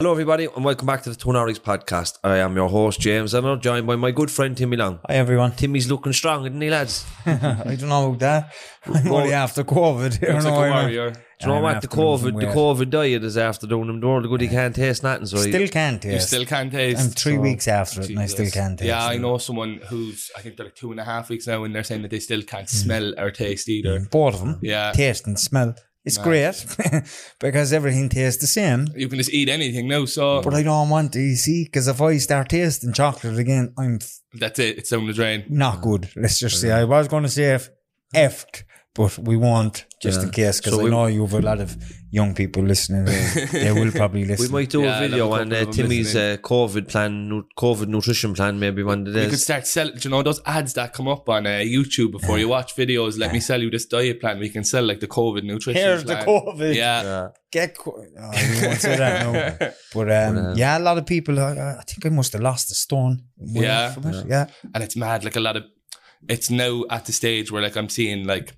Hello everybody and welcome back to the Tonari's podcast. I am your host James and I'm joined by my good friend Timmy Long. Hi everyone. Timmy's looking strong, isn't he lads? I don't know about that. I'm only after COVID. Do you know what? The COVID diet is after doing him the world of good. He can't taste nothing. So still can't taste. You still can't taste. I'm 3 weeks after it and I still can't taste. Yeah, I know someone who's, I think they're like 2.5 weeks now and they're saying that they still can't smell or taste either. Both of them. Yeah. Taste and smell. It's great because everything tastes the same. You can just eat anything now, so. But I don't want to, you see, because if I start tasting chocolate again, that's it. It's down the drain. Not good. Let's just say. I was going to say effed, but we won't just in case, because I know you have a lot of young people listening. They will probably listen. We might do a video on Timmy's COVID plan, COVID nutrition plan, maybe one day. You could start selling, you know, those ads that come up on YouTube before you watch videos. Let me sell you this diet plan. We can sell like the COVID nutrition plan. Here's the COVID. Yeah. I won't say that now. But a lot of people, I think I must have lost a stone. Yeah. And it's mad. Like it's now at the stage where like I'm seeing like,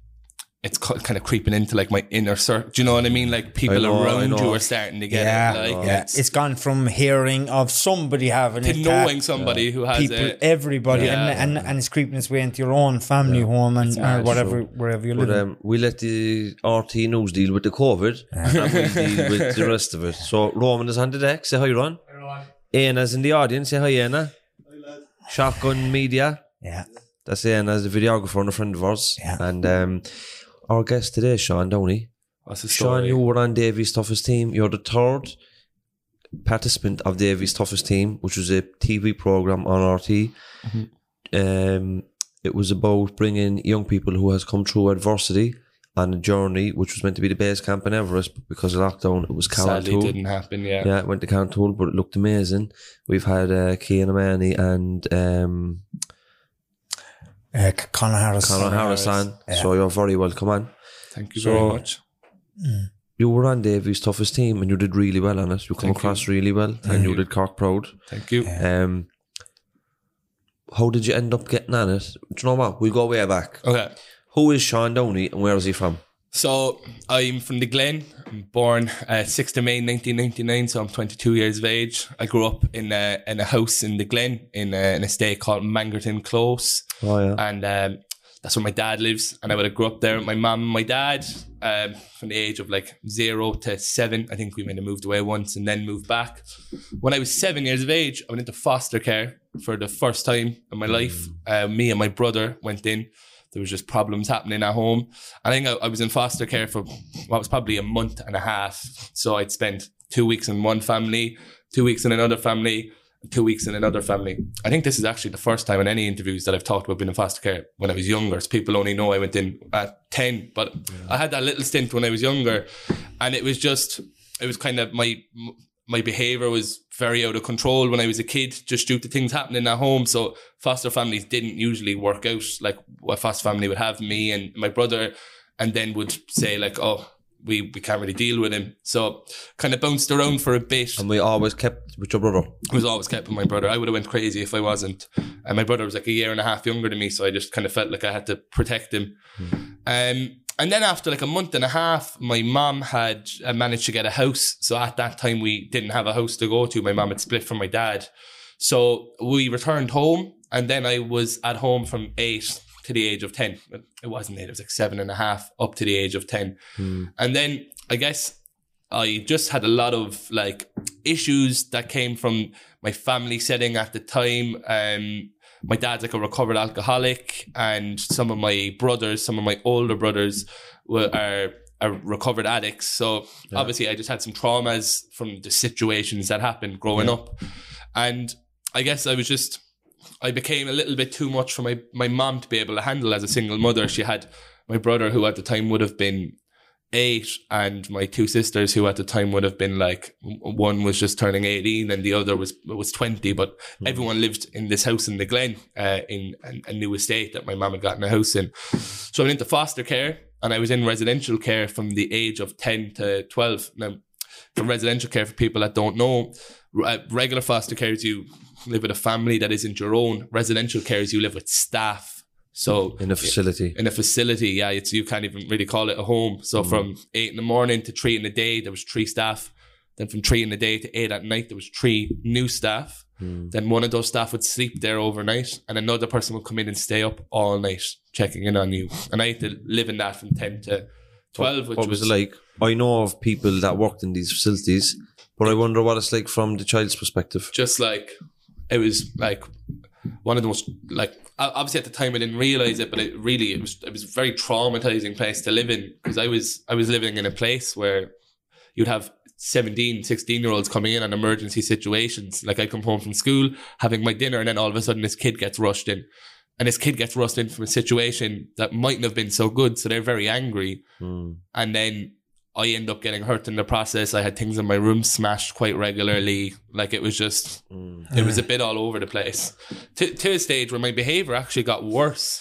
it's kind of creeping into like my inner circle. Do you know what I mean? Like people around you are starting to get it. Like it's gone from hearing of somebody having it to knowing somebody who has it. Everybody, and it's creeping its way into your own family home and whatever, wherever you live. But we let the RT News deal with the COVID, and we deal with the rest of it. So Rowan is on the deck. Say hi, Ron. Hi, Rowan. Anna's in the audience. Say hi, Anna. Hi, lad. Shotgun Media. Yeah, that's Anna's a videographer and a friend of ours. Yeah, and. Our guest today, Sean Downey. What's the story? Sean, you were on Davey's Toughest Team. You're the third participant of Davey's Toughest Team, which was a TV programme on RT. Mm-hmm. It was about bringing young people who has come through adversity on a journey, which was meant to be the base camp in Everest, but because of lockdown, it was Carntool. Sadly, it didn't happen, Yeah, it went to Carntool, but it looked amazing. We've had Kian Amani and... Conor Harrison. So you're very welcome on. Thank you very much. You were on Davey's Toughest Team and you did really well on it. You come across really well and you did Cork proud. Thank you. How did you end up getting on it? Do you know what? We'll go way back. Okay. Who is Sean Downey and where is he from? So I'm from the Glen. I'm born 6th of May 1999, so I'm 22 years of age. I grew up in a house in the Glen in a estate called Mangerton Close. Oh, yeah. And that's where my dad lives. And I would have grew up there with my mum and my dad from the age of like 0 to 7. I think we might have moved away once and then moved back. When I was 7 years of age, I went into foster care for the first time in my life. Me and my brother went in. There was just problems happening at home. I think I was in foster care for what was probably a month and a half. So I'd spent 2 weeks in one family, 2 weeks in another family, 2 weeks in another family. I think this is actually the first time in any interviews that I've talked about being in foster care when I was younger. So people only know I went in at 10, but I had that little stint when I was younger. And it was just, it was kind of my behaviour was very out of control when I was a kid, just due to things happening at home. So foster families didn't usually work out. Like a foster family would have me and my brother and then would say like, oh, we can't really deal with him. So kind of bounced around for a bit. And we always kept with your brother? I was always kept with my brother. I would have went crazy if I wasn't. And my brother was like a year and a half younger than me. So I just kind of felt like I had to protect him. And then after like a month and a half, my mum had managed to get a house. So at that time, we didn't have a house to go to. My mum had split from my dad. So we returned home. And then I was at home from 8 to the age of 10. It wasn't 8, it was like 7 and a half up to the age of 10. And then I guess I just had a lot of like issues that came from my family setting at the time. My dad's like a recovered alcoholic, and some of my brothers, some of my older brothers are recovered addicts. So obviously I just had some traumas from the situations that happened growing up. And I guess I became a little bit too much for my mom to be able to handle as a single mother. She had my brother, who at the time would have been 8, and my two sisters, who at the time would have been like, one was just turning 18 and the other was 20, but everyone lived in this house in the Glen, in a new estate that my mum had gotten a house in. So I went into foster care, and I was in residential care from the age of 10 to 12. Now, for residential care, for people that don't know, regular foster care is you live with a family that isn't your own. Residential care is you live with staff. So in a facility. It's, you can't even really call it a home. So from 8 in the morning to 3 in the day, there was 3 staff. Then from 3 in the day to 8 at night, there was 3 new staff. Then one of those staff would sleep there overnight, and another person would come in and stay up all night checking in on you. And I had to live in that from 10 to 12. Which what was it like? I know of people that worked in these facilities, but I wonder what it's like from the child's perspective. Just like, it was like one of the most, like, obviously at the time I didn't realise it, but it was a very traumatising place to live in, because I was living in a place where you'd have 17, 16-year-olds coming in on emergency situations. Like, I come home from school, having my dinner, and then all of a sudden this kid gets rushed in. And this kid gets rushed in from a situation that mightn't have been so good, so they're very angry. And then I end up getting hurt in the process. I had things in my room smashed quite regularly. Like, it was just, it was a bit all over the place. To a stage where my behaviour actually got worse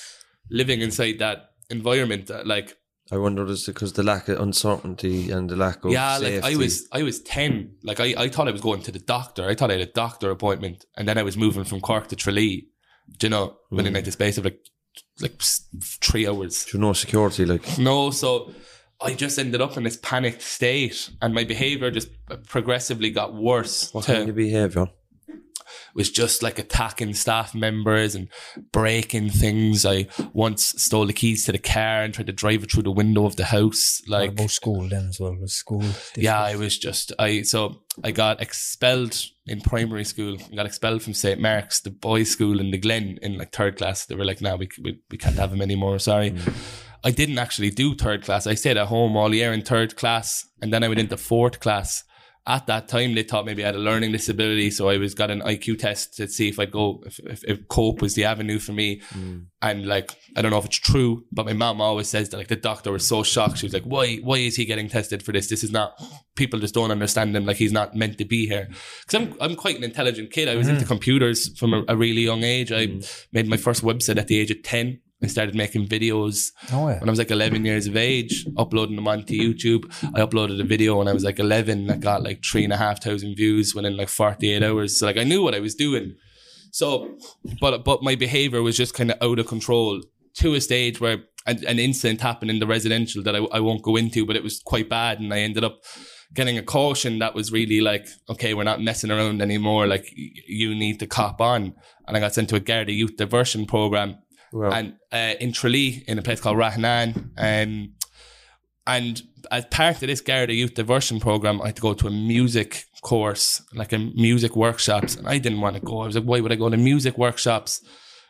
living inside that environment. Like, I wonder, is it because the lack of uncertainty and the lack of safety? Like, I was 10. Like, I thought I was going to the doctor. I thought I had a doctor appointment. And then I was moving from Cork to Tralee. Do you know, within like the space of like 3 hours. So no security, like? No, so I just ended up in this panicked state, and my behaviour just progressively got worse. What kind of behaviour? It was just like attacking staff members and breaking things. I once stole the keys to the car and tried to drive it through the window of the house. Like, what about school then as well? Was school different? Yeah, I was just, so I got expelled in primary school. I got expelled from St. Mark's, the boys' school in the Glen, in like third class. They were like, no, we can't have him anymore, sorry. I didn't actually do third class. I stayed at home all year in third class, and then I went into fourth class. At that time, they thought maybe I had a learning disability, so I got an IQ test to see if I'd go, if cope was the avenue for me. And like, I don't know if it's true, but my mom always says that like the doctor was so shocked. She was like, why is he getting tested for this? This is not, people just don't understand him. Like, he's not meant to be here. Because I'm quite an intelligent kid. I was into computers from a really young age. I made my first website at the age of 10. I started making videos when I was like 11 years of age, uploading them onto YouTube. I uploaded a video when I was like 11 that got like 3,500 views within like 48 hours. So like, I knew what I was doing. So, but my behavior was just kind of out of control, to a stage where an incident happened in the residential that I won't go into, but it was quite bad. And I ended up getting a caution that was really like, okay, we're not messing around anymore. Like, you need to cop on. And I got sent to a Garda youth diversion program. Wow. And in Tralee, in a place called Rahnan, and as part of this Garda youth diversion program, I had to go to a music course, like a music workshops, and I didn't want to go. I was like, why would I go to music workshops?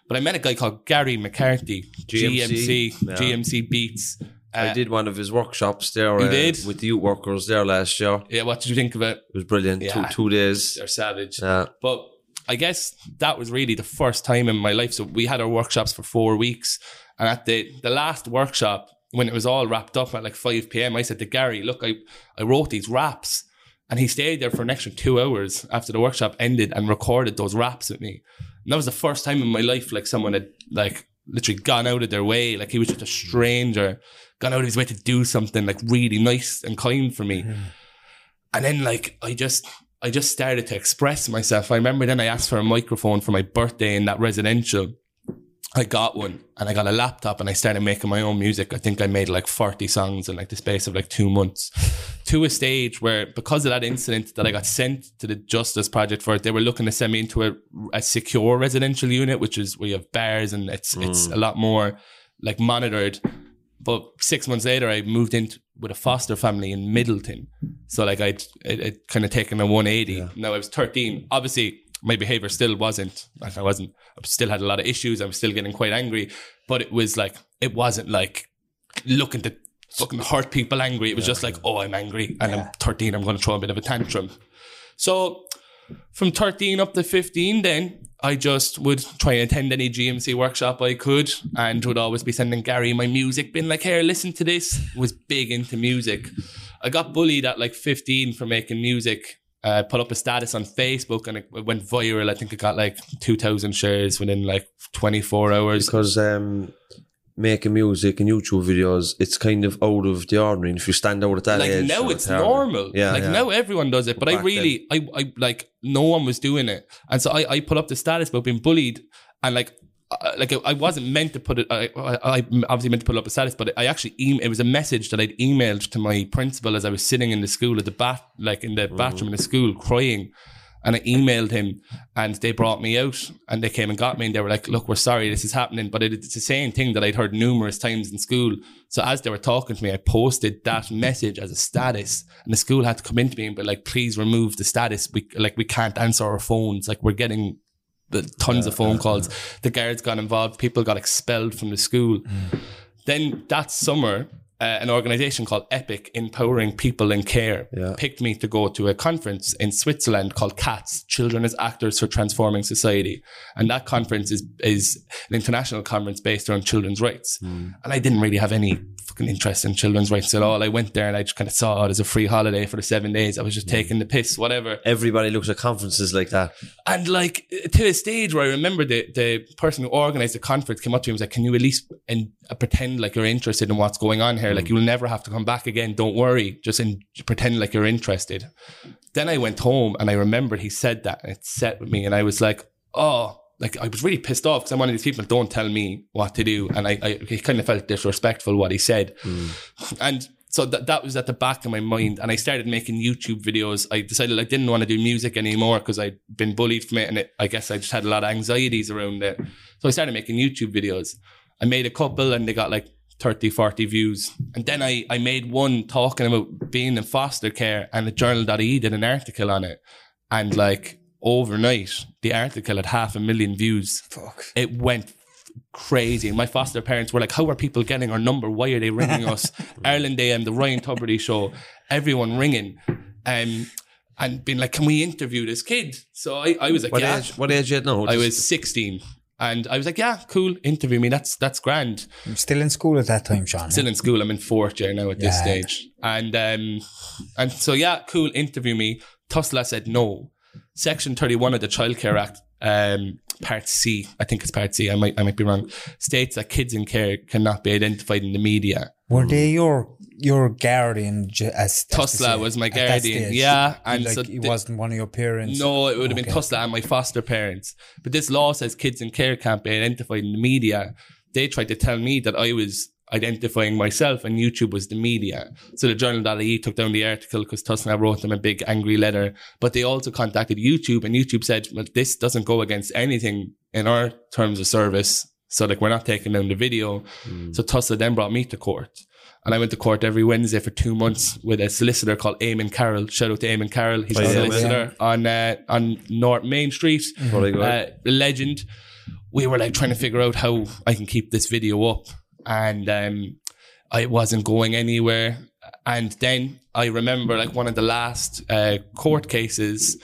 But I met a guy called Gary McCarthy, GMC Beats. I did one of his workshops there with the youth workers there last year. Yeah, what did you think of it? It was brilliant. Yeah. Two days. They're savage. Yeah. But I guess that was really the first time in my life. So we had our workshops for 4 weeks. And at the last workshop, when it was all wrapped up at like 5 p.m., I said to Gary, look, I wrote these raps. And he stayed there for an extra 2 hours after the workshop ended and recorded those raps with me. And that was the first time in my life, like, someone had like literally gone out of their way. Like, he was just a stranger, gone out of his way to do something like really nice and kind for me. And then like, I just started to express myself. I remember then I asked for a microphone for my birthday in that residential. I got one, and I got a laptop, and I started making my own music. I think I made like 40 songs in like the space of like 2 months, to a stage where, because of that incident that I got sent to the Justice Project for it, they were looking to send me into a secure residential unit, which is where you have bars and it's a lot more like monitored. But 6 months later, I moved into with a foster family in Middleton. So like I'd kind of taken a 180. Yeah. Now I was 13. Obviously my behaviour still wasn't, like I still had a lot of issues. I was still getting quite angry, but it was like, it wasn't like looking to fucking hurt people angry. It was just like, oh, I'm angry and I'm 13. I'm going to throw a bit of a tantrum. So from 13 up to 15 then, I just would try and attend any GMC workshop I could and would always be sending Gary my music, being like, here, listen to this. Was big into music. I got bullied at like 15 for making music. I put up a status on Facebook and it went viral. I think it got like 2,000 shares within like 24 hours. Because making music and YouTube videos, it's kind of out of the ordinary. And if you stand out at that like age... Like now it's normal. Yeah, like now everyone does it. But I really, I like no one was doing it. And so I put up the status about being bullied and like I wasn't meant to put it. I obviously meant to put up a status, but I actually it was a message that I'd emailed to my principal as I was sitting in the school at the bathroom in the school crying, and I emailed him, and they brought me out and they came and got me and they were like, "Look, we're sorry this is happening," but it's the same thing that I'd heard numerous times in school. So as they were talking to me, I posted that message as a status, and the school had to come into me and be like, "Please remove the status. We can't answer our phones. Like we're getting." Tons of phone calls. The guards got involved. People got expelled from the school. Then that summer, an organisation called EPIC, Empowering People in Care, picked me to go to a conference in Switzerland called CATS, Children as Actors for Transforming Society. And that conference is an international conference based around children's rights. And I didn't really have any fucking interest in children's rights at all. I went there and I just kind of saw it as a free holiday for the 7 days. I was just taking the piss, whatever. Everybody looks at conferences like that. And like to a stage where I remember the person who organised the conference came up to me and was like, "Can you at least pretend like you're interested in what's going on here? Like you'll never have to come back again. Don't worry. Just pretend like you're interested." Then I went home and I remembered he said that, and it set with me. And I was like, oh, like I was really pissed off because I'm one of these people, don't tell me what to do. And I kind of felt disrespectful what he said. And so that was at the back of my mind. And I started making YouTube videos. I decided I didn't want to do music anymore because I'd been bullied from it. And I guess I just had a lot of anxieties around it. So I started making YouTube videos. I made a couple and they got like 30, 40 views. And then I made one talking about being in foster care, and the journal.ie did an article on it. And like overnight, the article had 500,000 views. Fuck. It went crazy. My foster parents were like, "How are people getting our number? Why are they ringing us?" Ireland AM, the Ryan Tuberty show, everyone ringing. And being like, "Can we interview this kid?" So I was like, what age you had now? I was 16. And I was like, "Yeah, cool, interview me, that's grand." I'm still in school at that time, Sean. Still in school, I'm in fourth year now at this stage. And so, yeah, cool, interview me. Tusla said no. Section 31 of the Childcare Act, Part C, I think it's Part C, I might be wrong, states that kids in care cannot be identified in the media. Were they your guardian? As Tusla was my guardian, yeah. And like, so it wasn't one of your parents? No, it would have been Tusla and my foster parents. But this law says kids in care can't be identified in the media. They tried to tell me that I was identifying myself and YouTube was the media. So the journal.ie took down the article because Tusla wrote them a big angry letter. But they also contacted YouTube, and YouTube said, "Well, this doesn't go against anything in our terms of service. So like we're not taking down the video." So Tusla then brought me to court. And I went to court every Wednesday for 2 months with a solicitor called Eamon Carroll. Shout out to Eamon Carroll. He's a solicitor on North Main Street. Legend. We were like trying to figure out how I can keep this video up. And I wasn't going anywhere. And then I remember like one of the last court cases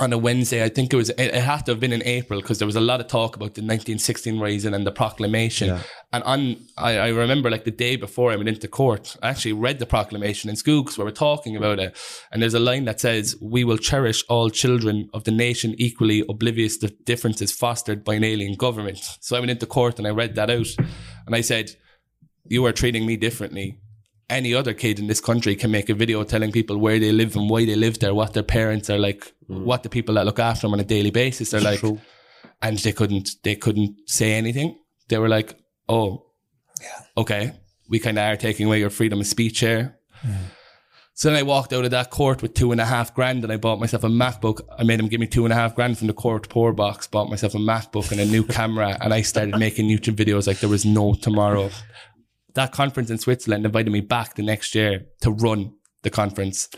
on a Wednesday, I think it had to have been in April because there was a lot of talk about the 1916 Rising and the proclamation. And I remember like the day before I went into court, I actually read the proclamation in school because we were talking about it. And there's a line that says, "We will cherish all children of the nation equally, oblivious to differences fostered by an alien government." So I went into court and I read that out and I said, "You are treating me differently. Any other kid in this country can make a video telling people where they live and why they live there, what their parents are like, what the people that look after them on a daily basis are like." True. And they couldn't say anything. They were like, "Oh, yeah, okay, we kind of are taking away your freedom of speech here." So then I walked out of that court with $2,500 and I bought myself a MacBook. I made him give me $2,500 from the court pour box, bought myself a MacBook and a new camera, and I started making YouTube videos like there was no tomorrow. that conference in Switzerland invited me back the next year to run the conference.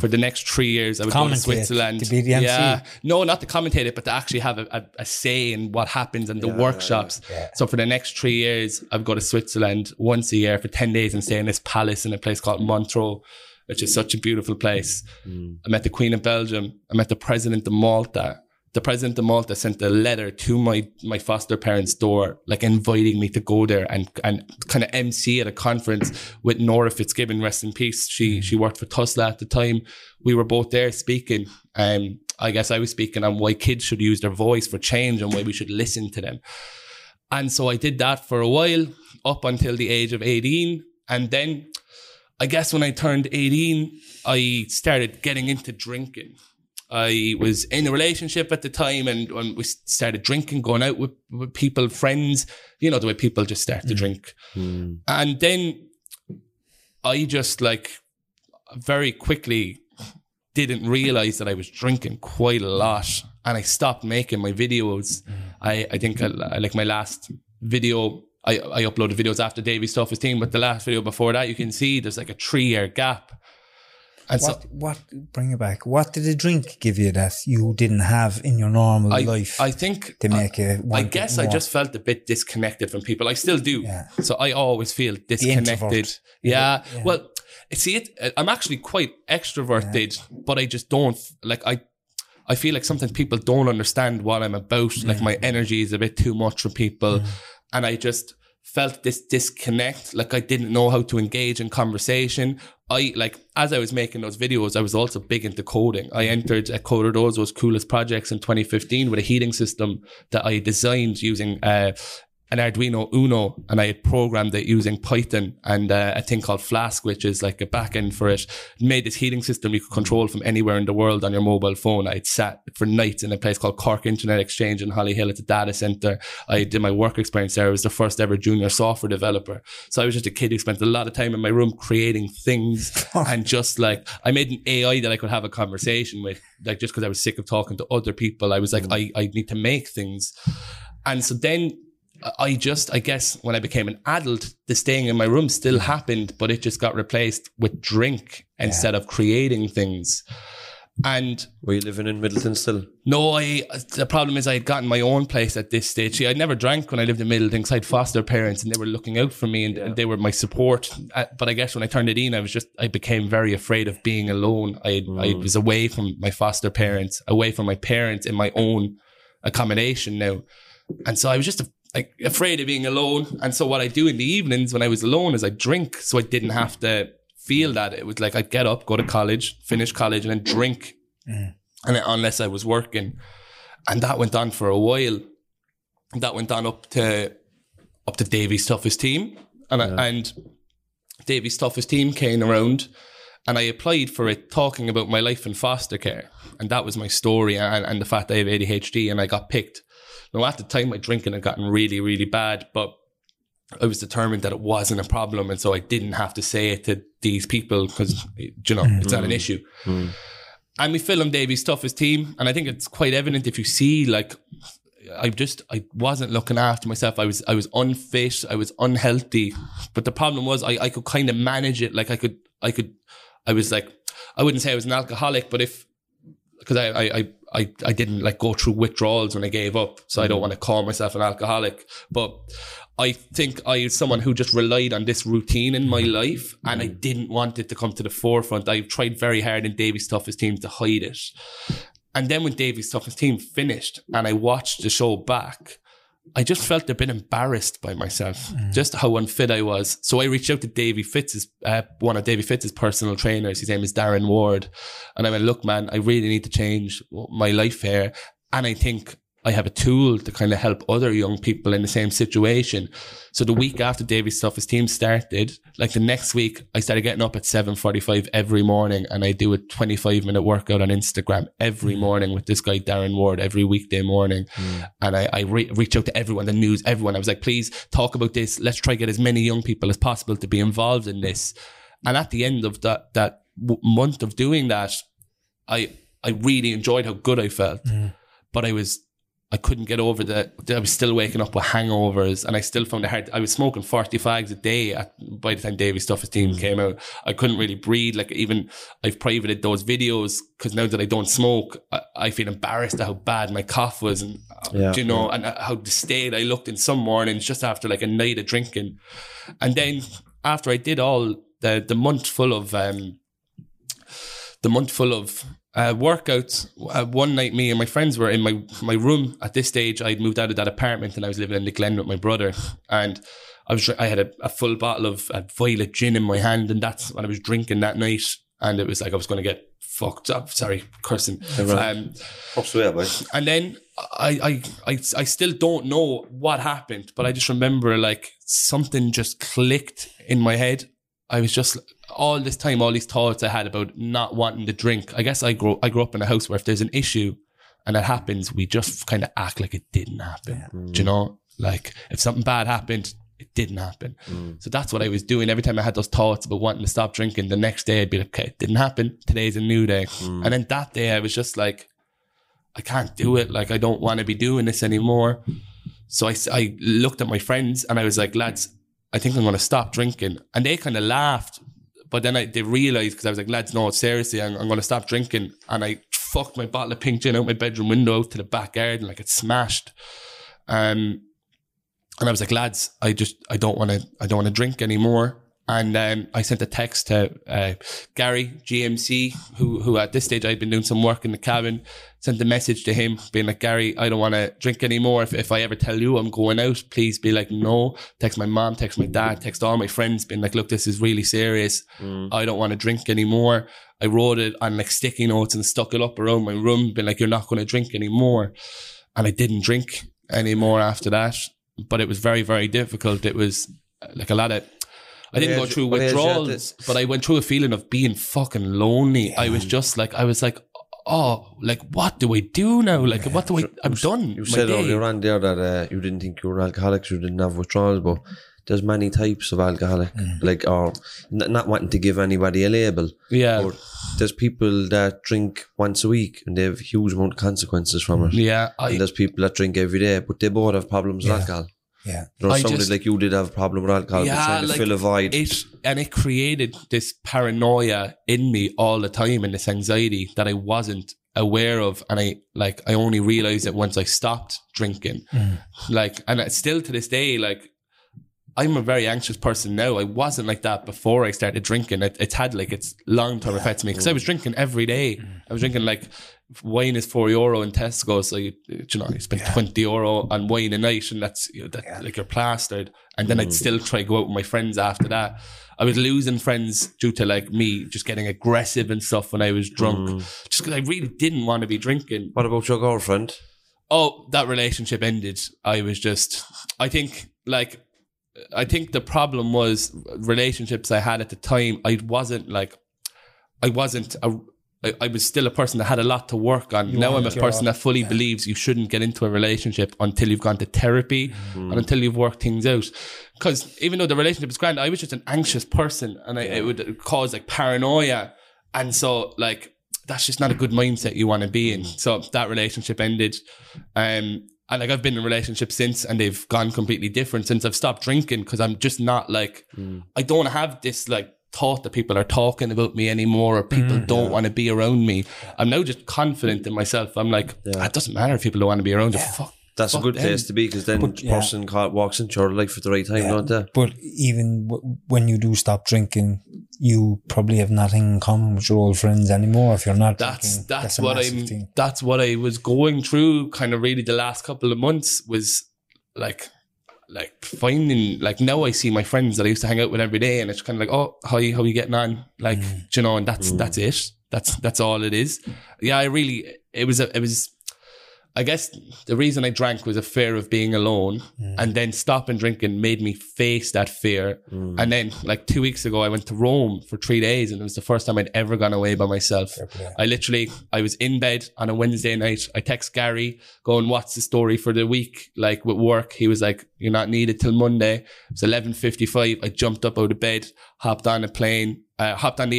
For the next 3 years, I was going to Switzerland. To be the MC. Yeah. No, not to commentate it, but to actually have a say in what happens and the workshops. Yeah. So for the next 3 years, I'd go to Switzerland once a year for 10 days and stay in this palace in a place called Montreux, which is such a beautiful place. I met the Queen of Belgium. I met the President of Malta. The President of Malta sent a letter to my foster parents' door, like inviting me to go there and kind of MC at a conference with Nora Fitzgibbon, rest in peace. She worked for Tusla at the time. We were both there speaking. I guess I was speaking on why kids should use their voice for change and why we should listen to them. And so I did that for a while, up until the age of 18. And then I guess when I turned 18, I started getting into drinking. I was in a relationship at the time and we started drinking, going out with people, friends, you know, the way people just start to drink. And then I just like very quickly didn't realize that I was drinking quite a lot and I stopped making my videos. I think I like my last video, I uploaded videos after Davey's Toughest Team, but the last video before that, you can see there's like a 3-year gap. And bring it back. What did a drink give you that you didn't have in your normal life? I think to make it. I guess I just felt a bit disconnected from people. I still do. Yeah. So I always feel disconnected. Yeah. Yeah. Well, see, I'm actually quite extroverted, but I just don't like. I feel like sometimes people don't understand what I'm about. Like my energy is a bit too much for people, and I just felt this disconnect. Like I didn't know how to engage in conversation. I like, as I was making those videos, I was also big into coding. I entered a Coder Dozo's coolest projects in 2015 with a heating system that I designed using an Arduino Uno, and I had programmed it using Python and a thing called Flask, which is like a backend for it. Made this heating system you could control from anywhere in the world on your mobile phone. I'd sat for nights in a place called Cork Internet Exchange in Holly Hill at the data center. I did my work experience there. I was the first ever junior software developer. So I was just a kid who spent a lot of time in my room creating things and just like, I made an AI that I could have a conversation with, like just because I was sick of talking to other people. I was like, I need to make things. And so then I guess when I became an adult, the staying in my room still happened, but it just got replaced with drink instead of creating things. And were you living in Middleton still? No, the problem is I had gotten my own place at this stage. See, I never drank when I lived in Middleton because I had foster parents and they were looking out for me and they were my support. But I guess when I turned 18, I became very afraid of being alone. I was away from my foster parents, away from my parents in my own accommodation now. And so I was just afraid of being alone. And so what I do in the evenings when I was alone is I drink. So I didn't have to feel that. It was like I'd get up, go to college, finish college and then drink. And unless I was working. And that went on for a while. That went on up to Davey's Toughest Team. And Davey's Toughest Team came around and I applied for it talking about my life in foster care. And that was my story and the fact that I have ADHD and I got picked. Now, at the time, my drinking had gotten really, really bad, but I was determined that it wasn't a problem. And so I didn't have to say it to these people because, you know, it's not an issue. And we filmed Davey's Toughest Team. And I think it's quite evident if you see, like, I wasn't looking after myself. I was unfit. I was unhealthy. But the problem was I could kind of manage it. Like I was like, I wouldn't say I was an alcoholic, but because I didn't like go through withdrawals when I gave up. So I don't want to call myself an alcoholic, but I think I was someone who just relied on this routine in my life and I didn't want it to come to the forefront. I tried very hard in Davey's Toughest Team to hide it. And then when Davey's Toughest Team finished and I watched the show back, I just felt a bit embarrassed by myself, just how unfit I was. So I reached out to Davey Fitz's, one of Davey Fitz's personal trainers. His name is Darren Ward. And I went, look, man, I really need to change my life here. And I think I have a tool to kind of help other young people in the same situation. So the week after Davey's Toughest Team started, like the next week, I started getting up at 7:45 every morning and I do a 25-minute workout on Instagram every morning with this guy, Darren Ward, every weekday morning. And I reach out to everyone, the news, everyone. I was like, please talk about this. Let's try to get as many young people as possible to be involved in this. And at the end of that month of doing that, I really enjoyed how good I felt. But I was I couldn't get over I was still waking up with hangovers, and I still found it hard. I was smoking 40 fags a day by the time Davey's Toughest Team came out. I couldn't really breathe. Like, even I've privated those videos because now that I don't smoke, I feel embarrassed at how bad my cough was, and and how disdained I looked in some mornings just after like a night of drinking. And then after I did all the month full of workouts. One night, me and my friends were in my room. At this stage, I'd moved out of that apartment and I was living in the Glen with my brother. And I had a full bottle of violet gin in my hand, and that's what I was drinking that night. And it was like I was going to get fucked up. Sorry, cursing. And then I still don't know what happened, but I just remember like something just clicked in my head. I was just all this time, all these thoughts I had about not wanting to drink. I guess I grew up in a house where if there's an issue and it happens, we just kind of act like it didn't happen. Mm. Do you know? Like if something bad happened, it didn't happen. Mm. So that's what I was doing. Every time I had those thoughts about wanting to stop drinking, the next day I'd be like, okay, it didn't happen. Today's a new day. Mm. And then that day I was just like, I can't do it. Like I don't want to be doing this anymore. So I looked at my friends and I was like, lads, I think I'm going to stop drinking. And they kind of laughed. But then they realised, because I was like, lads, no, seriously, I'm going to stop drinking. And I fucked my bottle of pink gin out my bedroom window out to the back garden, like it smashed. And I was like, lads, I don't want to drink anymore. And I sent a text to Gary, GMC, who at this stage I'd been doing some work in the cabin, sent a message to him being like, Gary, I don't want to drink anymore. If I ever tell you I'm going out, please be like, no. Text my mom, text my dad, text all my friends being like, look, this is really serious. Mm. I don't want to drink anymore. I wrote it on like sticky notes and stuck it up around my room being like, you're not going to drink anymore. And I didn't drink anymore after that. But it was very, very difficult. It was like a lot of... I didn't go through withdrawals, but I went through a feeling of being fucking lonely. Yeah. I was like, oh, like, what do I do now? Like, what do I'm done. You said earlier on there that you didn't think you were alcoholics, you didn't have withdrawals, but there's many types of alcoholic, like, or not wanting to give anybody a label. Yeah. But there's people that drink once a week and they have a huge amount of consequences from it. Yeah. And there's people that drink every day, but they both have problems with alcohol. Yeah, somebody like you did have a problem with alcohol, trying to fill a void. It created this paranoia in me all the time and this anxiety that I wasn't aware of, and I only realised it once I stopped drinking. Like, and still to this day, like, I'm a very anxious person now. I wasn't like that before I started drinking. It's had like its long-term effects on me because I was drinking every day. I was drinking like wine is €4 in Tesco, so you spend €20 on wine a night, and that's like you're plastered. And then I'd still try to go out with my friends after that. I was losing friends due to like me just getting aggressive and stuff when I was drunk, just because I really didn't want to be drinking. What about your girlfriend? Oh, that relationship ended. I think the problem was relationships I had at the time. I was still a person that had a lot to work on. Now I'm a person that fully believes you shouldn't get into a relationship until you've gone to therapy and until you've worked things out. Because even though the relationship was grand, I was just an anxious person, and it would cause like paranoia. And so like, that's just not a good mindset you want to be in. So that relationship ended. And like I've been in relationships since, and they've gone completely different since I've stopped drinking, because I'm just not like, I don't have this like thought that people are talking about me anymore, or people don't want to be around me. I'm now just confident in myself. I'm like, it doesn't matter if people don't want to be around you. Fuck. That's a good place to be, because then the person walks into your life at the right time, don't they? But even when you do stop drinking, you probably have nothing in common with your old friends anymore if you're not drinking. That's what I was going through kind of really the last couple of months, was like finding, like, now I see my friends that I used to hang out with every day, and it's kind of like, oh, hi, how are you getting on? Like, you know, and that's it. That's all it is. Yeah, I guess the reason I drank was a fear of being alone, and then stopping drinking made me face that fear. And then like 2 weeks ago, I went to Rome for 3 days, and it was the first time I'd ever gone away by myself. I was in bed on a Wednesday night. I text Gary going, what's the story for the week? Like with work, he was like, you're not needed till Monday. It was 11:55. I jumped up out of bed, hopped on the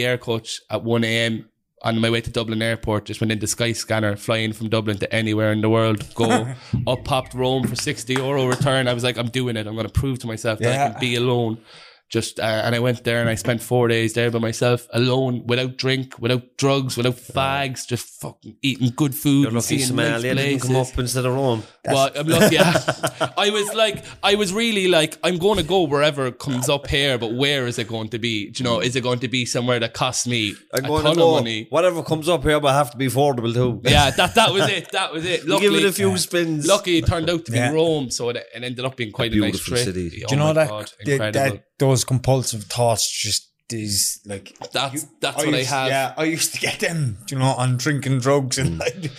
air coach at 1 a.m. on my way to Dublin airport, just went into Skyscanner, flying from Dublin to anywhere in the world, go up, popped Rome for €60 return. I was like, I'm doing it. I'm going to prove to myself that I can be alone. Just and I went there and I spent 4 days there by myself, alone, without drink, without drugs, without fags, just fucking eating good food. You're lucky Somalia didn't come up instead of Rome. Well, I'm lucky. I was really like, I'm going to go wherever it comes up here, but where is it going to be? Do you know, is it going to be somewhere that costs me a ton of money? Whatever comes up here, but I have to be affordable too. Yeah, that was it. That was it. Luckily, give it a few spins. Luckily, it turned out to be Rome, so it ended up being quite a nice trip. City. Oh, do you know that? God, incredible. Those compulsive thoughts, just these like that's what I have. Yeah, I used to get them, you know, on drinking drugs and like,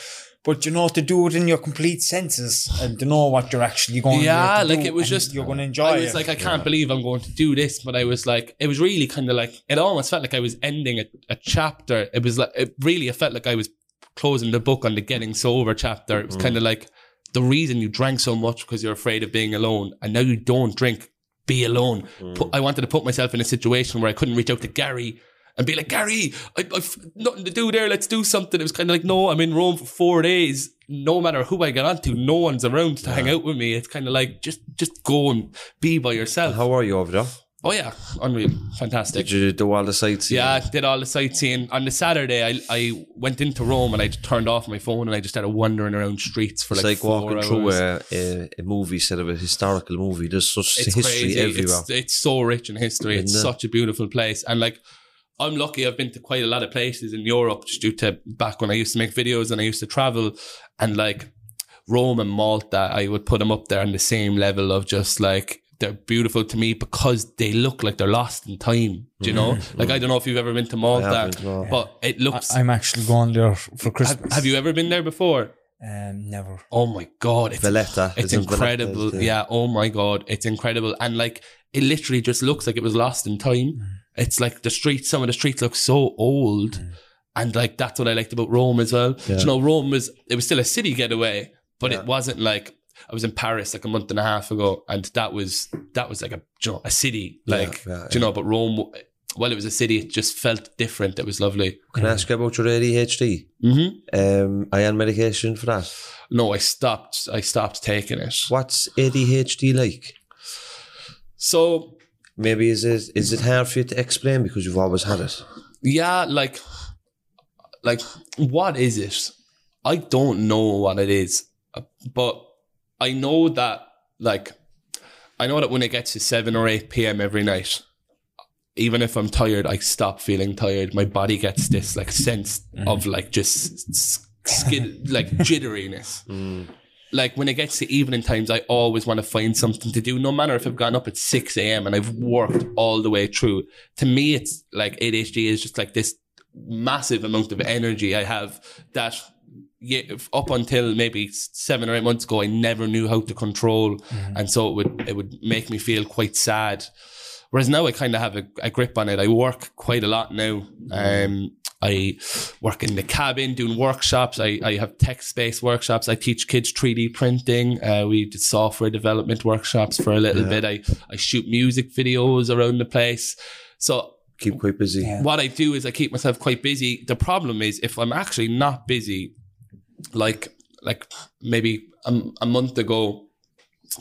but you know, to do it in your complete senses and to know what you're actually going to do. Yeah, like it was just you're going to enjoy it. I was like, I can't believe I'm going to do this, but I was like, it was really kind of like it almost felt like I was ending a chapter. It was like it felt like I was closing the book on the getting sober chapter. It was kind of like the reason you drank so much because you're afraid of being alone, and now you don't drink. Be alone. I wanted to put myself in a situation where I couldn't reach out to Gary and be like, Gary, I've nothing to do there. Let's do something. It was kind of like, no, I'm in Rome for 4 days. No matter who I get onto, no one's around to hang out with me. It's kind of like, just go and be by yourself. And how are you over there? Oh yeah, unreal, fantastic. Did you do all the sightseeing? Yeah, I did all the sightseeing. On the Saturday, I went into Rome and I just turned off my phone and I just started wandering around streets for like 4 hours. It's like walking through a movie set of a historical movie. There's such history everywhere. It's so rich in history. It's such a beautiful place. And like, I'm lucky I've been to quite a lot of places in Europe just due to back when I used to make videos and I used to travel, and like Rome and Malta, I would put them up there on the same level of just like, they're beautiful to me because they look like they're lost in time. Do you know? Like, I don't know if you've ever been to Malta, but it looks... I'm actually going there for Christmas. Have you ever been there before? Never. Oh my God. Valletta. It's incredible. Valletta, yeah. Oh my God. It's incredible. And like, it literally just looks like it was lost in time. It's like the streets, some of the streets look so old. And like, that's what I liked about Rome as well. Yeah. Do you know, Rome was still a city getaway, but it wasn't like... I was in Paris like a month and a half ago, and that was like a city, like do you know? But Rome, it was a city, it just felt different. It was lovely. Can I ask you about your ADHD? Are you on medication for that? No, I stopped taking it. What's ADHD like? So maybe is it hard for you to explain because you've always had it? Yeah, like what is it? I don't know what it is, but. I know that when it gets to 7 or 8 p.m. every night, even if I'm tired, I stop feeling tired. My body gets this like sense of like just like jitteriness. Like when it gets to evening times, I always want to find something to do, no matter if I've gone up at 6 a.m. and I've worked all the way through. To me, it's like ADHD is just like this massive amount of energy I have that... Yeah, up until maybe 7 or 8 months ago, I never knew how to control, and so it would make me feel quite sad. Whereas now I kind of have a grip on it. I work quite a lot now. I work in the cabin doing workshops. I have text-based workshops. I teach kids 3D printing. We did software development workshops for a little bit. I shoot music videos around the place. So keep quite busy. Yeah. What I do is I keep myself quite busy. The problem is if I'm actually not busy. Like maybe a month ago,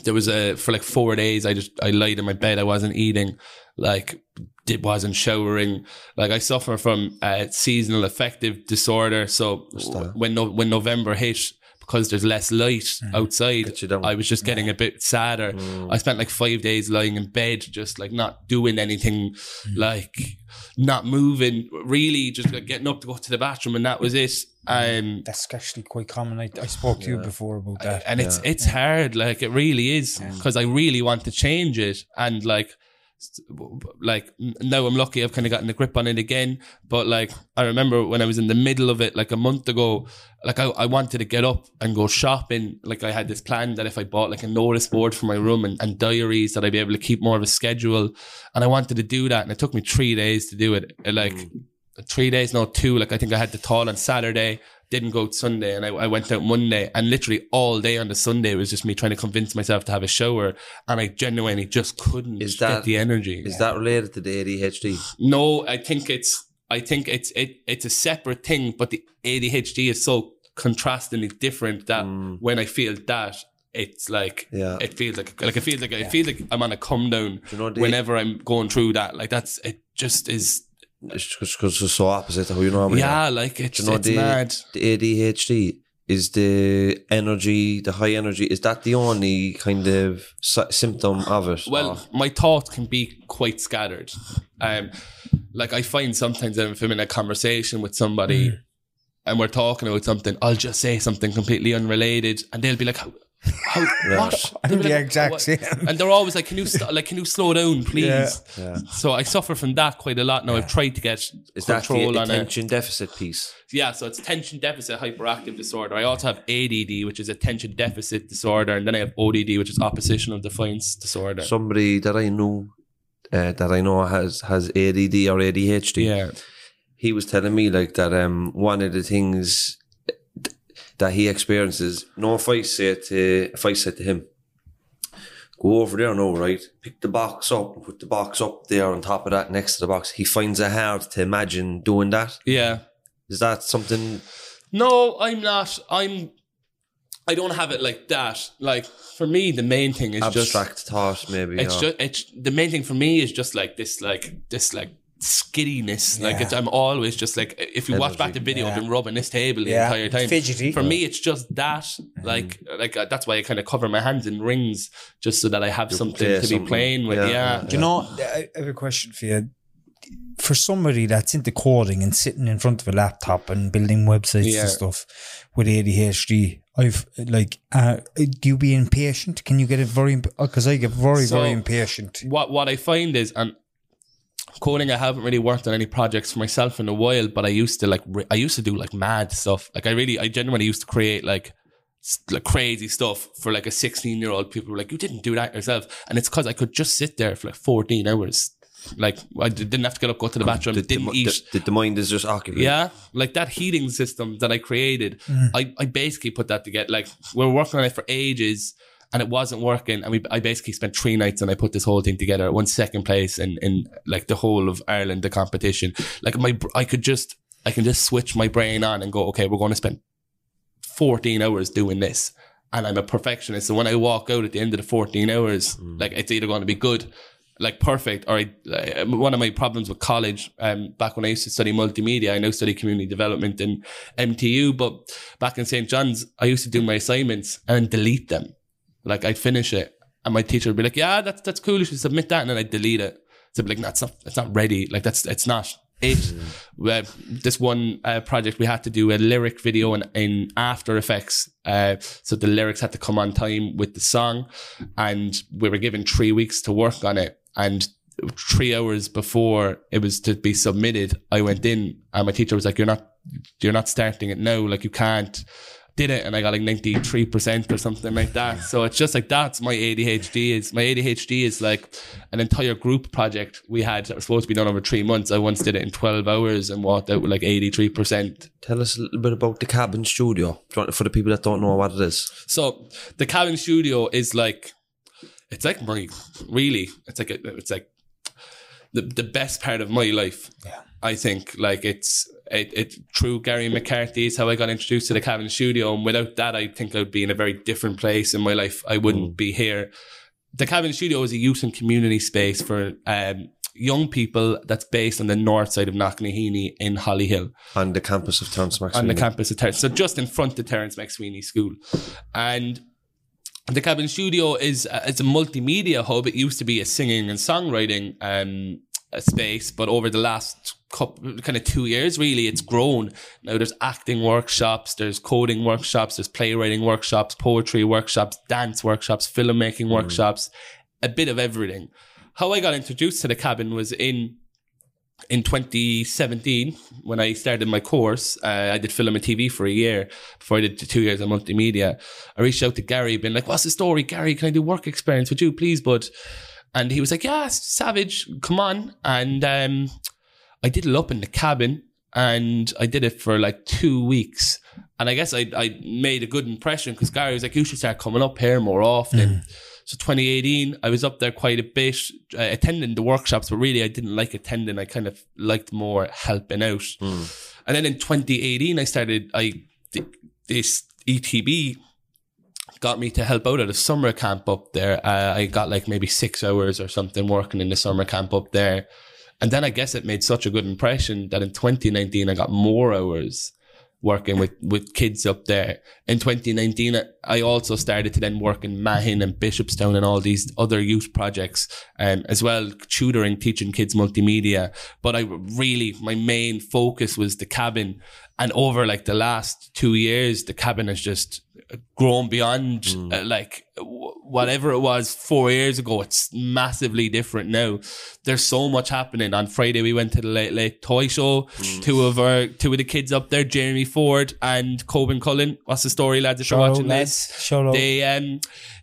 there was for like 4 days, I laid in my bed. I wasn't eating, wasn't showering. Like I suffer from seasonal affective disorder. So when November hit, because there's less light outside, I was just getting a bit sadder. I spent like 5 days lying in bed, just like not doing anything, like not moving, really just like getting up to go to the bathroom, and that was it. That's actually quite common. I spoke to you before about that. And it's hard, like it really is, because I really want to change it. And like now I'm lucky I've kind of gotten the grip on it again, but like I remember when I was in the middle of it like a month ago, like I wanted to get up and go shopping. Like I had this plan that if I bought like a notice board for my room and diaries, that I'd be able to keep more of a schedule, and I wanted to do that, and it took me 3 days to do it. 3 days, no, 2. Like I think I had the thaw on Saturday, didn't go out Sunday, and I went out Monday, and literally all day on the Sunday was just me trying to convince myself to have a shower, and I genuinely just couldn't get the energy. Is that related to the ADHD? No, I think it's I think it's a separate thing, but the ADHD is so contrastingly different that when I feel that, it's like it feels like I feel like I'm on a come down, you know, whenever I'm going through that. Like that's it, just is. It's just because it's so opposite to who you normally are. Yeah, like it's, you know, it's mad. The ADHD is the energy, the high energy. Is that the only kind of symptom of it? Well, my thoughts can be quite scattered. Like I find sometimes if I'm in a conversation with somebody and we're talking about something, I'll just say something completely unrelated, and they'll be like, what? I'm the exact same. And they're always like, can you slow down, please? Yeah. So I suffer from that quite a lot now. I've tried to get control on it. Is that the attention deficit piece? Yeah, so it's attention deficit hyperactive disorder. I also have ADD, which is attention deficit disorder, and then I have ODD, which is oppositional defiance disorder. Somebody that I know has ADD or ADHD. Yeah. He was telling me like that one of the things that he experiences, if I said to him, go over there now, right, pick the box up and put the box up there on top of that next to the box, he finds it hard to imagine doing that. Yeah. Is that something? No, I don't have it like that. Like for me, the main thing is abstract thought maybe. The main thing for me is just like this skittiness, like it's, I'm always just like, if you watch back the video, I've been rubbing this table the entire time. Fidgety. For me, it's just that, like that's why I kind of cover my hands in rings, just so that I have something to be playing with. Yeah. Do you know? I have a question for you. For somebody that's into coding and sitting in front of a laptop and building websites and stuff with ADHD, do you be impatient? Can you get because I get very impatient. What I find is, and coding, I haven't really worked on any projects for myself in a while, but I used to do like mad stuff. Like I genuinely used to create like crazy stuff for like a 16-year-old. People were like, you didn't do that yourself. And it's because I could just sit there for like 14 hours. Like I didn't have to get up, go to the bathroom, didn't eat. The mind is just occupied. Yeah. Like that heating system that I created, I basically put that together. Like we were working on it for ages, and it wasn't working, and I basically spent 3 nights, and I put this whole thing together. It won second place in like the whole of Ireland, the competition. Like I can just switch my brain on and go, okay, we're going to spend 14 hours doing this, and I'm a perfectionist. So when I walk out at the end of the 14 hours, like it's either going to be good, like perfect, or one of my problems with college, back when I used to study multimedia, I now study community development in MTU, but back in St. John's, I used to do my assignments and delete them. Like I'd finish it and my teacher would be like, yeah, that's cool, you should submit that, and then I'd delete it. So I'd be like, no, it's not ready. Like it's not it. This one project, we had to do a lyric video in After Effects. So the lyrics had to come on time with the song, and we were given 3 weeks to work on it. And 3 hours before it was to be submitted, I went in and my teacher was like, you're not starting it now. Like you can't. Did it, and I got like 93% or something like that. So it's just like that's my ADHD. Is my ADHD is like an entire group project we had that was supposed to be done over 3 months. I once did it in 12 hours and walked out with like 83%. Tell us a little bit about the Kabin Studio for the people that don't know what it is. So the Kabin Studio is like the best part of my life. Yeah, I think like it's through Gary McCarthy is how I got introduced to the Kabin Studio, and without that I think I would be in a very different place in my life. I wouldn't be here. The Kabin Studio is a youth and community space for young people that's based on the north side of Knocknaheeny in Holly Hill. On the campus of Terence McSweeney. So just in front of Terence McSweeney School. And the Kabin Studio is it's a multimedia hub. It used to be a singing and songwriting space, but over the last couple, kind of 2 years really, it's grown. Now there's acting workshops, there's coding workshops, there's playwriting workshops, poetry workshops, dance workshops, filmmaking workshops, a bit of everything. How I got introduced to the Kabin was in 2017 when I started my course. I did film and TV for a year before I did 2 years of multimedia. I reached out to Gary, been like, what's the story, Gary? Can I do work experience with you, please, bud? And he was like, yeah, savage, come on. And I did it up in the Kabin, and I did it for like 2 weeks. And I guess I made a good impression because Gary was like, you should start coming up here more often. So 2018, I was up there quite a bit, attending the workshops, but really I didn't like attending. I kind of liked more helping out. Mm. And then in 2018, this ETB got me to help out at a summer camp up there. I got like maybe 6 hours or something working in the summer camp up there. And then I guess it made such a good impression that in 2019, I got more hours working with kids up there. In 2019, I also started to then work in Mahon and Bishopstown and all these other youth projects, as well, tutoring, teaching kids multimedia. But my main focus was the Kabin. And over like the last 2 years, the Kabin has just grown beyond whatever it was 4 years ago. It's massively different now. There's so much happening. On Friday, we went to the Late Late Toy Show. Mm. Two of the kids up there, Jeremy Ford and Coben Cullen. What's the story, lads? If you're watching this,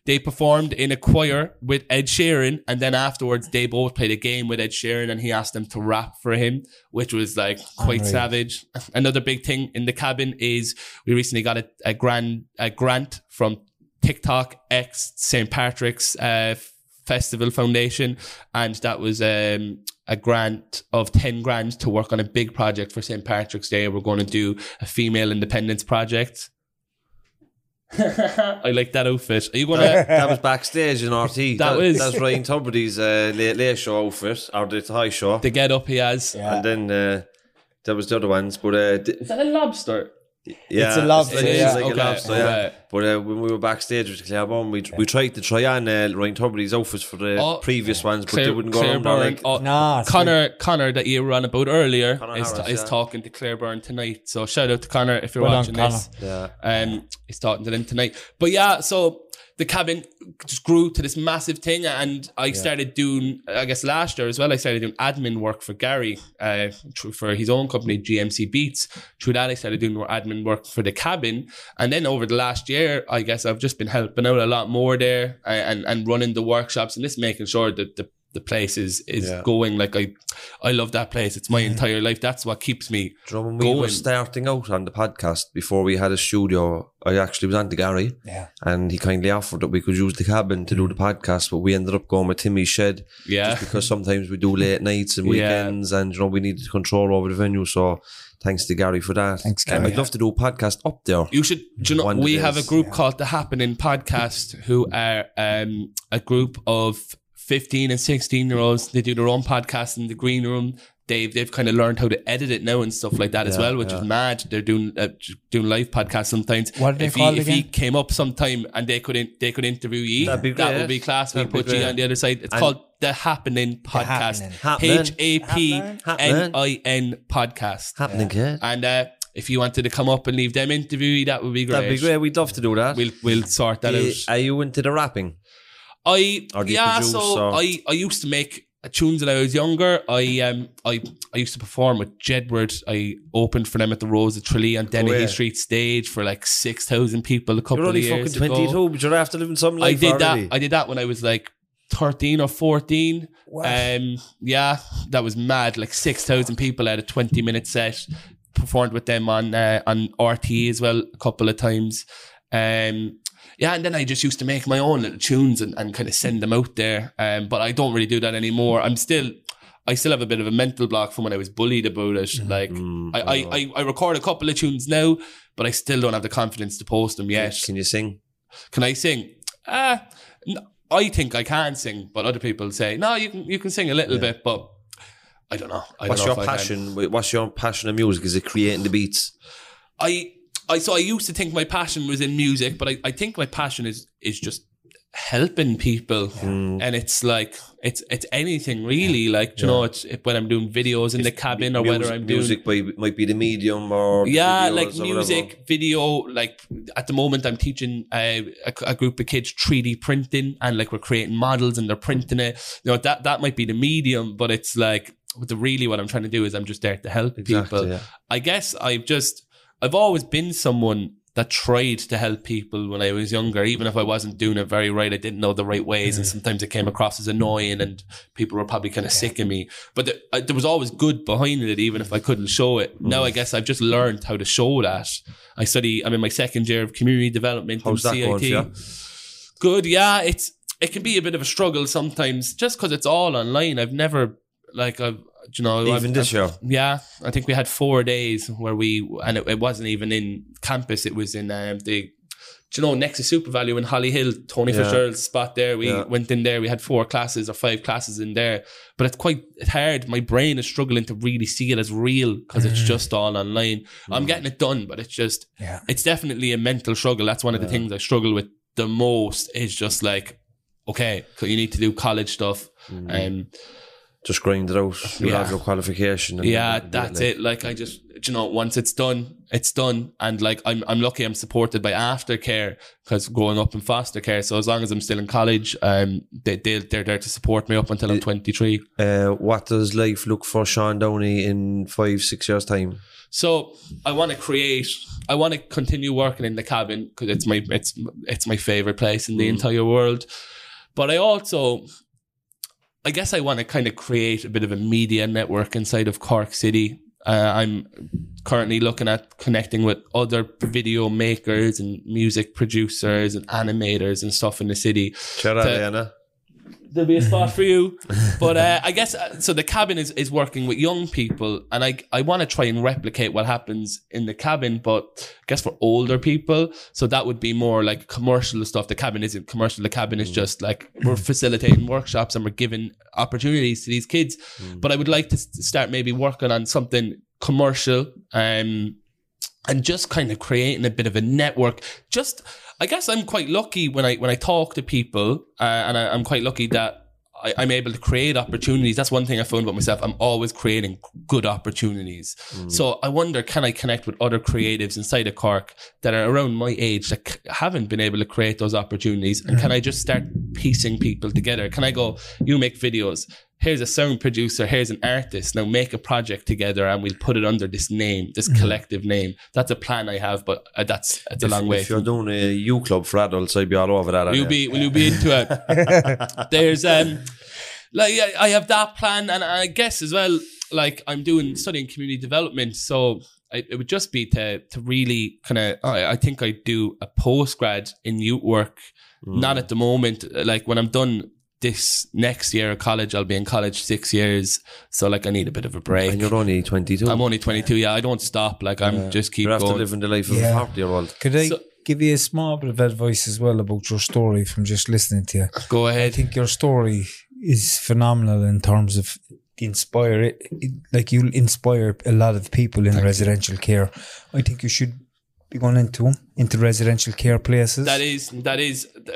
they performed in a choir with Ed Sheeran, and then afterwards they both played a game with Ed Sheeran, and he asked them to rap for him, which was like quite savage. Another big thing in the Kabin is we recently got a grant from TikTok X St. Patrick's Festival Foundation, and that was a grant of 10 grand to work on a big project for St. Patrick's Day. We're going to do a female independence project. I like that outfit. Are you gonna? That was backstage in RT. That's Ryan Tuberty's late show outfit, or the high show. The get up he has, and then there was the other ones. But is that a lobster? Yeah, it's a lobster. It is like a lobster. Yeah. But when we were backstage with Claire Byrne, we tried to try on Ryan Tuberty's outfits for the previous ones, but they wouldn't go on. Like, Conor that you were on about earlier, Conor Harris is talking to Claire Byrne tonight. So shout out to Conor if you're watching this. Yeah. He's talking to them tonight. But yeah, so the Kabin just grew to this massive thing, and I started doing, I guess last year as well, I started doing admin work for Gary for his own company, GMC Beats. Through that, I started doing more admin work for the Kabin. And then over the last year, I guess I've just been helping out a lot more there and running the workshops and just making sure that the place is going. Like I love that place. It's my entire life. That's what keeps me going. We were starting out on the podcast before we had a studio. I actually was on to Gary, and he kindly offered that we could use the Kabin to do the podcast, but we ended up going with Timmy's shed, just because sometimes we do late nights and weekends, and we needed control over the venue. So thanks to Gary for that. Thanks, Gary. I'd love to do a podcast up there. You should. Do you know, we have a group called The Happening Podcast, who are a group of 15 and 16-year-olds. They do their own podcast in the green room. They've kind of learned how to edit it now and stuff like that as well, which is mad. They're doing live podcasts sometimes. What are they called again? If he came up sometime and they could interview ye, that would be class. We put ye on the other side. It's called The Happening Podcast. HAPPNIN Podcast. Happening kid. And if you wanted to come up and leave them interview, that would be great. That'd be great. We'd love to do that. We'll sort that out. Are you into the rapping? I used to make tunes when I was younger. I used to perform with Jedward. I opened for them at the Rose of Tralee on Dennehy Street stage for like 6,000 people a couple of years ago. You're only fucking 22, but you're after living some life I did that when I was like 13 or 14. Wow. That was mad. Like 6,000 people at a 20-minute set. Performed with them on RT as well a couple of times. And then I just used to make my own little tunes and kind of send them out there. But I don't really do that anymore. I still have a bit of a mental block from when I was bullied about it. Like I record a couple of tunes now, but I still don't have the confidence to post them yet. Can you sing? Can I sing? I think I can sing, but other people say, no, you can sing a little bit, but I don't know. What's your passion in music? Is it creating the beats? I used to think my passion was in music, but I think my passion is just helping people, and it's like it's anything really. Like you know, it's when I'm doing videos in the Kabin, or whether I'm doing music might be the medium or like music, whatever. Video. Like at the moment, I'm teaching a group of kids 3D printing, and like we're creating models and they're printing it. You know, that might be the medium, but it's like what I'm trying to do is I'm just there to help people. Yeah. I guess I've always been someone that tried to help people when I was younger, even if I wasn't doing it very right. I didn't know the right ways, and sometimes it came across as annoying, and people were probably kind of sick of me. But there was always good behind it, even if I couldn't show it. Now I guess I've just learned how to show that. I'm in my second year of community development in CIT. How's that going for you? Good, yeah. It's it can be a bit of a struggle sometimes just because it's all online. I've never, like, I've, this year? Yeah. I think we had 4 days where it wasn't even in campus. It was in the... Do you know, next to Super Value in Holly Hill, Tony Fitzgerald's spot there, we went in there, we had 4 classes or 5 classes in there. But it's quite hard. My brain is struggling to really see it as real because it's just all online. I'm getting it done, but it's just, it's definitely a mental struggle. That's one of the things I struggle with the most is just like, okay, so you need to do college stuff. Just grind it out. You'll have your qualification. And that's it. Like, I just, you know, once it's done, it's done. And like, I'm lucky I'm supported by aftercare because growing up in foster care. So as long as I'm still in college, they're there to support me up until I'm 23. What does life look for Sean Downey in 5-6 years time? So I want to continue working in the cabin because it's my favorite place in the entire world. But I also... I guess I want to kind of create a bit of a media network inside of Cork City. I'm currently looking at connecting with other video makers and music producers and animators and stuff in the city. Shout out, Anna. There'll be a spot for you. But I guess, so the cabin is working with young people, and I want to try and replicate what happens in the cabin, but I guess for older people. So that would be more like commercial stuff. The cabin isn't commercial. The cabin is just like, we're facilitating workshops and we're giving opportunities to these kids. But I would like to start maybe working on something commercial and just kind of creating a bit of a network. Just, I guess I'm quite lucky when I talk to people and I'm quite lucky that I'm able to create opportunities. That's one thing I found about myself. I'm always creating good opportunities. So I wonder, can I connect with other creatives inside of Cork that are around my age that haven't been able to create those opportunities? And can I just start piecing people together? Can I go, you make videos, here's a sound producer, here's an artist, now make a project together and we'll put it under this name, this collective name. That's a plan I have, but that's a long way. If you're doing a U Club for adults, I'd be all over that. Will you be into it? There's, like, I have that plan, and I guess as well, like, I'm studying community development, so it would just be to really kind of, I think I do a postgrad in youth work, not at the moment, like when I'm done, this next year of college, I'll be in college 6 years. So, like, I need a bit of a break. And you're only 22. I'm only 22, yeah. I don't stop. Like, I'm just keep going. You have to live in the life of a 40-year-old. Could I give you a small bit of advice as well about your story from just listening to you? Go ahead. I think your story is phenomenal in terms of you'll inspire a lot of people in residential care. I think you should be going into residential care places. That is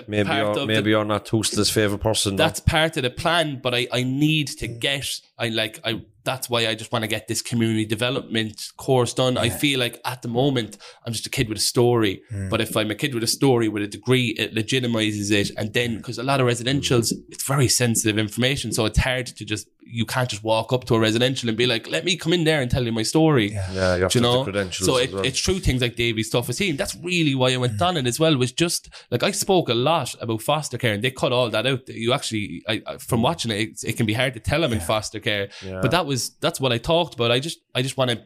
maybe part of maybe you're not Tusla's favourite person. That's part of the plan, but I need to get that's why I just want to get this community development course done. I feel like at the moment I'm just a kid with a story, but if I'm a kid with a story with a degree, it legitimizes it, and then because a lot of residentials, it's very sensitive information, so it's hard to just. You can't just walk up to a residential and be like, let me come in there and tell you my story. Yeah, you have to have the credentials. So it's through things like Davey's Toughest Team. That's really why I went on it as well, was just, like, I spoke a lot about foster care and they cut all that out. You actually, from watching it can be hard to tell I'm in foster care. Yeah. But that's what I talked about. I just want to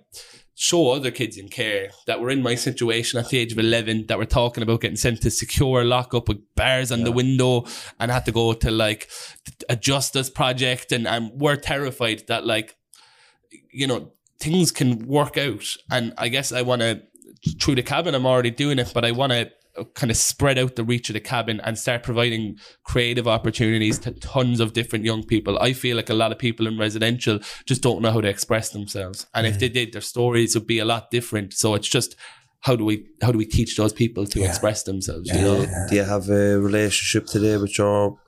show other kids in care that were in my situation at the age of 11 that were talking about getting sent to secure lockup with bars on the window and had to go to like a justice project, and we're terrified that, like, you know, things can work out. And I guess I want to, through the cabin, I'm already doing it, but I want to kind of spread out the reach of the cabin and start providing creative opportunities to tons of different young people. I feel like a lot of people in residential just don't know how to express themselves, and if they did, their stories would be a lot different. So it's just how do we teach those people to express themselves? You know? Do you have a relationship today with your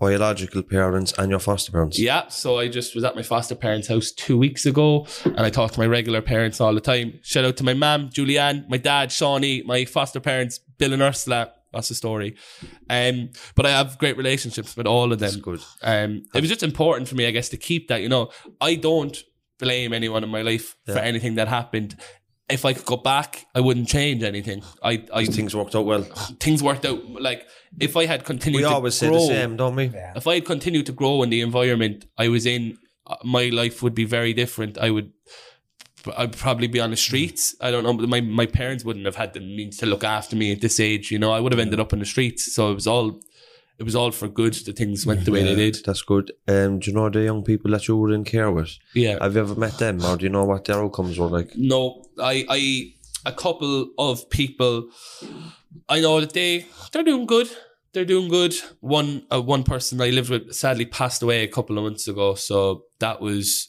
biological parents and your foster parents? Yeah, so I just was at my foster parents' house 2 weeks ago, and I talk to my regular parents all the time. Shout out to my mum, Julianne, my dad, Shawnee, my foster parents, Bill and Ursula. That's the story. But I have great relationships with all of them. That's good. It was just important for me, I guess, to keep that. You know, I don't blame anyone in my life for anything that happened. If I could go back, I wouldn't change anything. Things worked out well. Things worked out. Like, if I had continued to grow... We always say the same, don't we? Yeah. If I had continued to grow in the environment I was in, my life would be very different. I'd probably be on the streets. I don't know. My parents wouldn't have had the means to look after me at this age. You know, I would have ended up on the streets. So it was all... it was all for good that things went the way they did. That's good. Do you know the young people that you were in care with? Yeah. Have you ever met them, or do you know what their outcomes were like? No, a couple of people, I know that they're doing good. They're doing good. One person I lived with sadly passed away a couple of months ago, so that was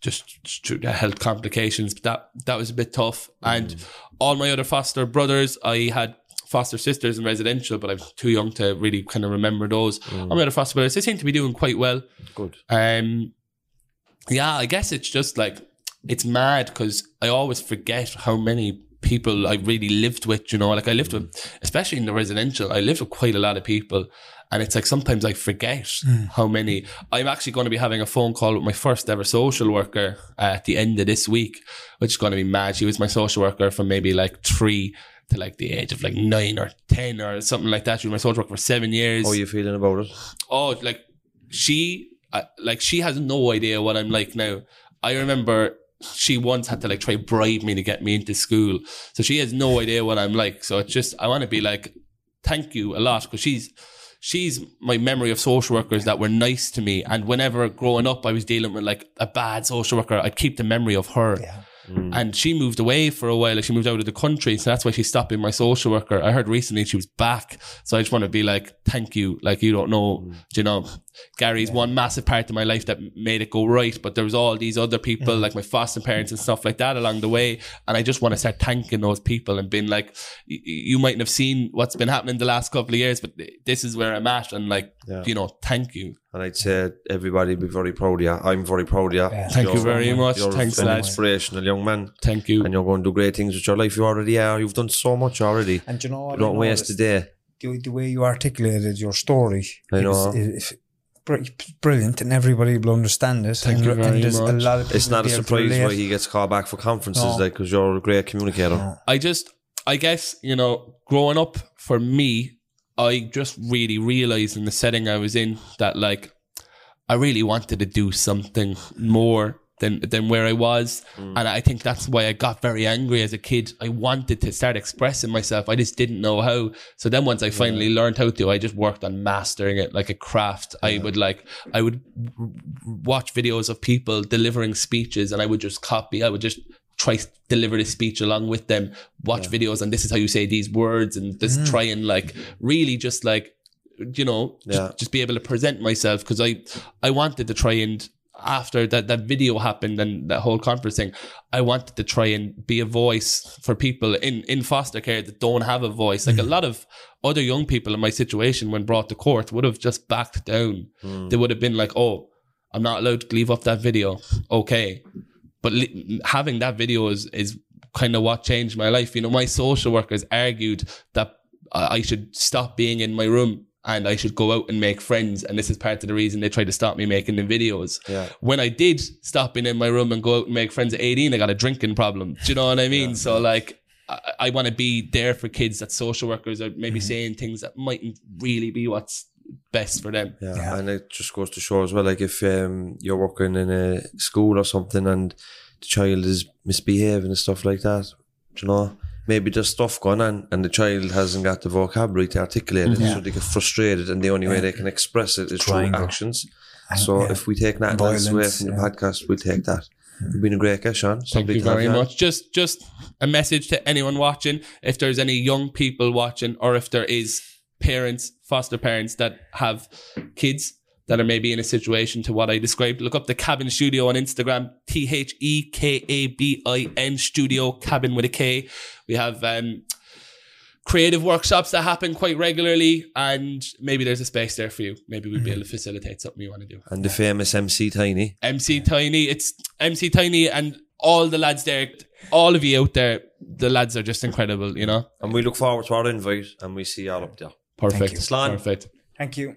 just through the health complications. But that was a bit tough. And all my other foster brothers, I had foster sisters in residential, but I was too young to really kind of remember those. All my other foster brothers, they seem to be doing quite well. Good. Yeah, I guess it's just like, it's mad because I always forget how many people I really lived with, you know, like I lived with, especially in the residential, I lived with quite a lot of people, and it's like sometimes I forget how many. I'm actually going to be having a phone call with my first ever social worker at the end of this week, which is going to be mad. She was my social worker from maybe like 3 to like the age of like 9 or 10 or something like that. She was my social worker for 7 years. How are you feeling about it? Oh, like she has no idea what I'm like now. I remember she once had to like try bribe me to get me into school, so she has no idea what I'm like. So it's just, I want to be like, thank you a lot, because she's my memory of social workers that were nice to me. And whenever growing up I was dealing with like a bad social worker, I'd keep the memory of her. And she moved away for a while, like she moved out of the country, so that's why she stopped being my social worker. I heard recently she was back, so I just want to be like, thank you, like you don't know. Do you know, Gary's one massive part of my life that made it go right, but there was all these other people like my foster parents and stuff like that along the way, and I just want to start thanking those people and being like, you mightn't have seen what's been happening the last couple of years, but this is where I'm at, and like, you know, thank you. And I'd say everybody be very proud of you. I'm very proud of you. Yeah. Thank you very much. Thanks, an inspirational young man. Thank you. And you're going to do great things with your life. You already are. You've done so much already. And you know what? You don't waste a day. The way you articulated your story, I know, it's brilliant, and everybody will understand it. Thank you very much. A lot of, it's not a surprise why he gets called back for conferences, like, because you're a great communicator. No. I guess, you know, growing up for me, I just really realised in the setting I was in that, like, I really wanted to do something more than where I was. And I think that's why I got very angry as a kid. I wanted to start expressing myself. I just didn't know how. So then once I finally learned how to, I just worked on mastering it like a craft. I would watch videos of people delivering speeches, and I would just copy. I would just try to deliver the speech along with them, watch videos, and this is how you say these words, and just try and like really just like, you know, just be able to present myself, because I wanted to try and, after that video happened and that whole conference thing, I wanted to try and be a voice for people in foster care that don't have a voice. Like a lot of other young people in my situation, when brought to court, would have just backed down. They would have been like, oh, I'm not allowed to leave off that video. Okay. But having that video is kind of what changed my life. You know, my social workers argued that I should stop being in my room and I should go out and make friends. And this is part of the reason they tried to stop me making the videos. Yeah. When I did stop being in my room and go out and make friends at 18, I got a drinking problem. Do you know what I mean? Yeah. So like, I want to be there for kids that social workers are maybe saying things that mightn't really be what's best for them. Yeah, and it just goes to show as well, like if you're working in a school or something and the child is misbehaving and stuff like that, do you know, maybe there's stuff going on and the child hasn't got the vocabulary to articulate it, so they get frustrated, and the only way they can express it is through actions. So if we take that away from the podcast, we'll take that. You've been a great guest, Sean. Thank you very much. Just a message to anyone watching, if there's any young people watching, or if there is parents, foster parents that have kids that are maybe in a situation to what I described, look up The Kabin Studio on Instagram, THEKABIN Studio, Kabin with a K. We have creative workshops that happen quite regularly, and maybe there's a space there for you. Maybe we'll be able to facilitate something you want to do. And the famous MC Tiny. MC Tiny. It's MC Tiny and all the lads there, all of you out there, the lads are just incredible, you know. And we look forward to our invite, and we see you all up there. Perfect. Perfect. Thank you.